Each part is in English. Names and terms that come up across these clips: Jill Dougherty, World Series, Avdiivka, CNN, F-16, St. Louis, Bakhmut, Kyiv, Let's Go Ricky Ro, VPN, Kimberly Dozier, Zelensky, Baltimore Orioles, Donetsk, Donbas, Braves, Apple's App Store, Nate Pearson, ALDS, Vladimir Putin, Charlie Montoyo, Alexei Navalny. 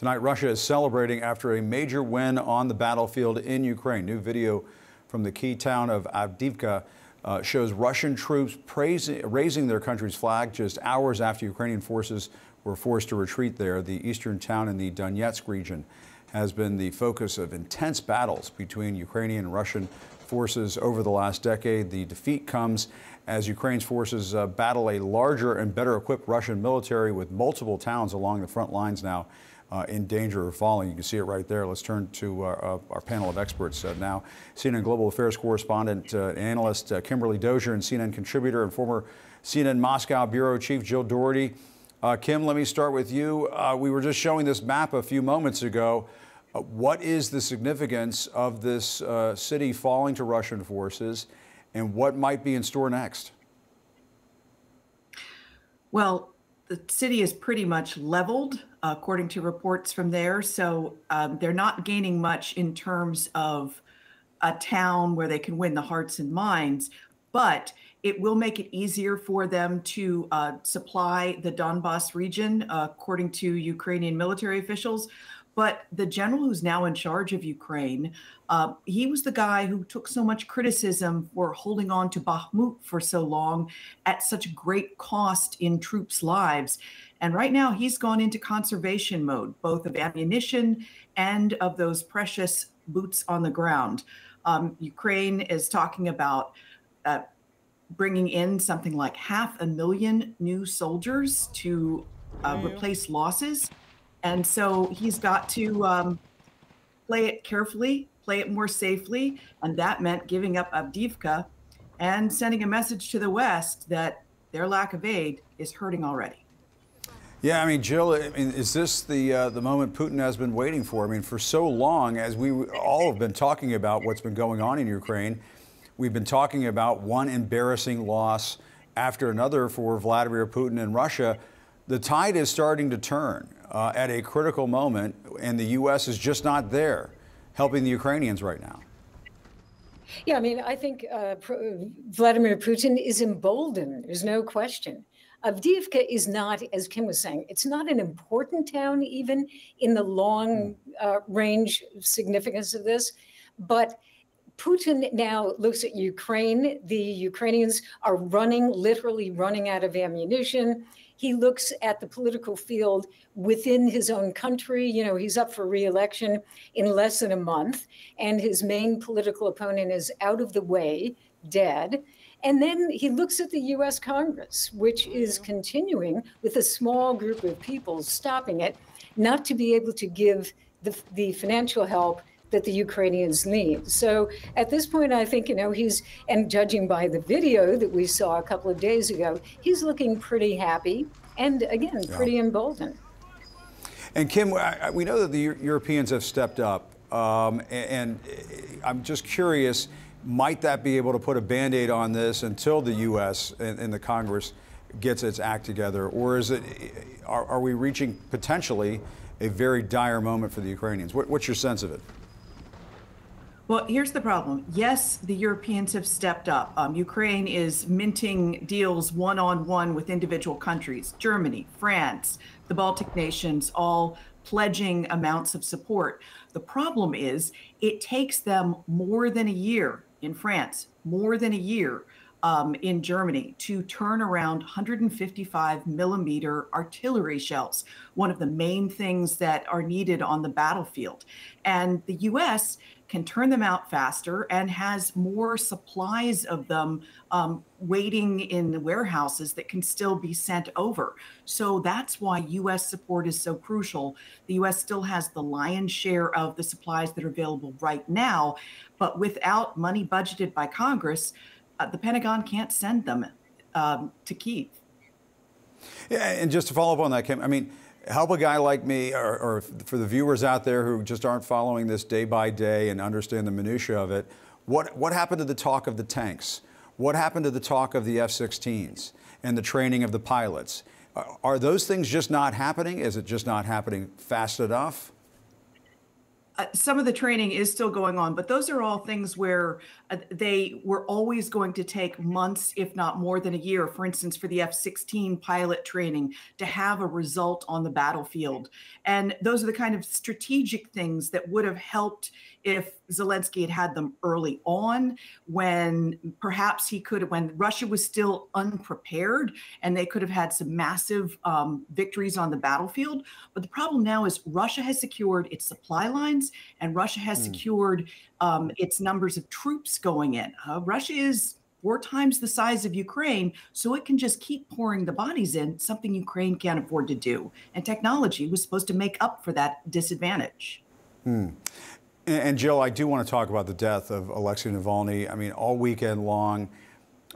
Tonight, Russia is celebrating after a major win on the battlefield in Ukraine. New video from the key town of Avdiivka shows Russian troops raising their country's flag just hours after Ukrainian forces were forced to retreat there. The eastern town in the Donetsk region has been the focus of intense battles between Ukrainian and Russian forces over the last decade. The defeat comes as Ukraine's forces battle a larger and better equipped Russian military, with multiple towns along the front lines now in danger of falling. You can see it right there. Let's turn to our panel of experts now. CNN Global Affairs correspondent analyst Kimberly Dozier and CNN contributor and former CNN Moscow bureau chief Jill Dougherty. Kim, let me start with you. We were just showing this map a few moments ago. What is the significance of this city falling to Russian forces, and what might be in store next? Well, the city is pretty much leveled, according to reports from there. So they're not gaining much in terms of a town where they can win the hearts and minds, but it will make it easier for them to supply the Donbas region, according to Ukrainian military officials. But the general who's now in charge of Ukraine, he was the guy who took so much criticism for holding on to Bakhmut for so long at such great cost in troops' lives. And right now he's gone into conservation mode, both of ammunition and of those precious boots on the ground. Ukraine is talking about bringing in something like 500,000 new soldiers to replace losses. And so he's got to play it carefully, play it more safely. And that meant giving up Avdiivka and sending a message to the West that their lack of aid is hurting already. Yeah, I mean, Jill, I mean, is this the moment Putin has been waiting for? I mean, for so long, as we all have been talking about what's been going on in Ukraine, we've been talking about one embarrassing loss after another for Vladimir Putin and Russia. The tide is starting to turn at a critical moment, and the U.S. is just not there helping the Ukrainians right now. Yeah, I mean, I think Vladimir Putin is emboldened. There's no question. Avdiivka is not, as Kim was saying, it's not an important town, even in the long range significance of this. But Putin now looks at Ukraine. The Ukrainians are running, literally running out of ammunition. He looks at the political field within his own country. You know, he's up for re-election in less than a month, and his main political opponent is out of the way, dead. And then he looks at the U.S. Congress, which is continuing with a small group of people stopping it, not to be able to give the financial help that the Ukrainians need. So at this point, I think, you know, he's, and judging by the video that we saw a couple of days ago, he's looking pretty happy and, again, pretty emboldened. And Kim, we know that the Europeans have stepped up, and I'm just curious, might that be able to put a Band-Aid on this until the U.S. and the Congress gets its act together? Or is it, are we reaching potentially a very dire moment for the Ukrainians? What's your sense of it? Well, here's the problem. Yes, the Europeans have stepped up. Ukraine is minting deals one-on-one with individual countries, Germany, France, the Baltic nations, all pledging amounts of support. The problem is it takes them more than a year in France, more than a year in Germany to turn around 155mm artillery shells, one of the main things that are needed on the battlefield. And the U.S. can turn them out faster and has more supplies of them waiting in the warehouses that can still be sent over. So that's why U.S. support is so crucial. The U.S. still has the lion's share of the supplies that are available right now, but without money budgeted by Congress, the Pentagon can't send them to Kyiv. Yeah, and just to follow up on that, Kim, I mean, help a guy like me, or for the viewers out there who just aren't following this day by day and understand the minutia of it, what happened to the talk of the tanks? What happened to the talk of the F-16s and the training of the pilots? Are those things just not happening? Is it just not happening fast enough? Some of the training is still going on, but those are all things where They were always going to take months, if not more than a year, for instance, for the F-16 pilot training to have a result on the battlefield. And those are the kind of strategic things that would have helped if Zelensky had had them early on, when perhaps he could, when Russia was still unprepared, and they could have had some massive victories on the battlefield. But the problem now is Russia has secured its supply lines, and Russia has secured its numbers of troops going in. Russia is 4 times the size of Ukraine, so it can just keep pouring the bodies in, something Ukraine can't afford to do. And technology was supposed to make up for that disadvantage. And Jill, I do want to talk about the death of Alexei Navalny. I mean, all weekend long,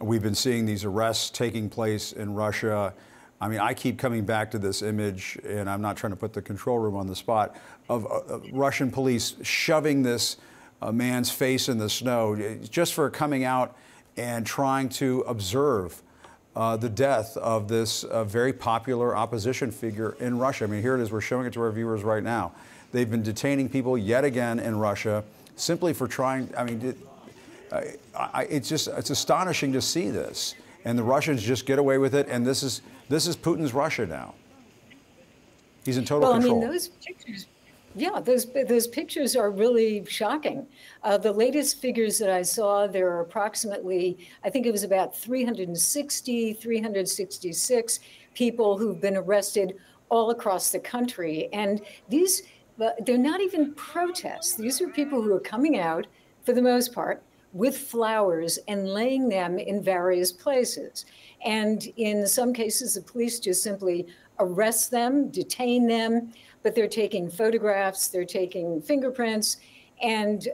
we've been seeing these arrests taking place in Russia. I mean, I keep coming back to this image, and I'm not trying to put the control room on the spot, of Russian police shoving this man's face in the snow just for coming out and trying to observe the death of this very popular opposition figure in Russia. I mean, here it is. We're showing it to our viewers right now. They've been detaining people yet again in Russia simply for trying. I mean, it's just, it's astonishing to see this. And the Russians just get away with it. And this is Putin's Russia now. He's in total control. I mean, those pictures, those pictures are really shocking. The latest figures that I saw, there are approximately, I think it was about 360, 366 people who've been arrested all across the country. And these, but they're not even protests. These are people who are coming out, for the most part, with flowers and laying them in various places. And in some cases, the police just simply arrest them, detain them, but they're taking photographs, they're taking fingerprints. And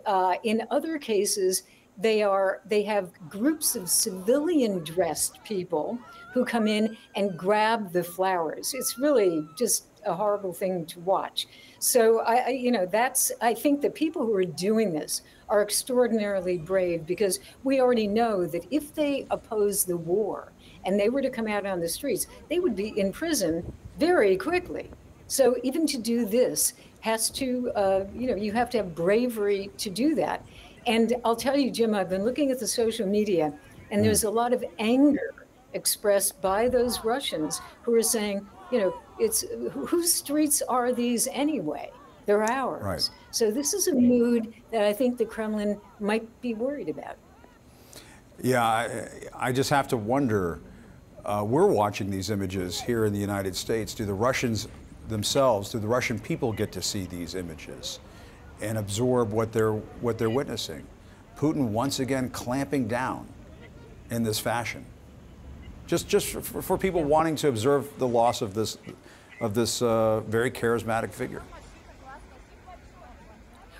in other cases, they have groups of civilian-dressed people who come in and grab the flowers. It's really just a horrible thing to watch. So, you know, I think the people who are doing this are extraordinarily brave, because we already know that if they oppose the war and they were to come out on the streets, they would be in prison very quickly. So even to do this has to, you know, you have to have bravery to do that. And I'll tell you, Jim, I've been looking at the social media, and there's a lot of anger expressed by those Russians who are saying, you know, it's whose streets are these anyway? They're ours. Right. So this is a mood that I think the Kremlin might be worried about. Yeah, I just have to wonder, we're watching these images here in the United States. Do the Russians themselves, do the Russian people get to see these images and absorb what they're witnessing? Putin once again clamping down in this fashion. Just for people wanting to observe the loss of this very charismatic figure.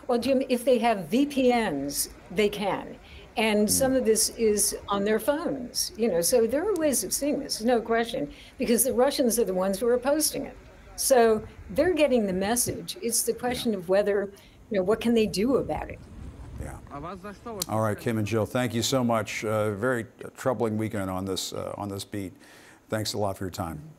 Well, Jim, if they have VPNs, they can, and some of this is on their phones. You know, so there are ways of seeing this, no question, because the Russians are the ones who are posting it, so they're getting the message. It's the question of whether, you know, what can they do about it. Yeah. All right, Kim and Jill, thank you so much. Very troubling weekend on this beat. Thanks a lot for your time.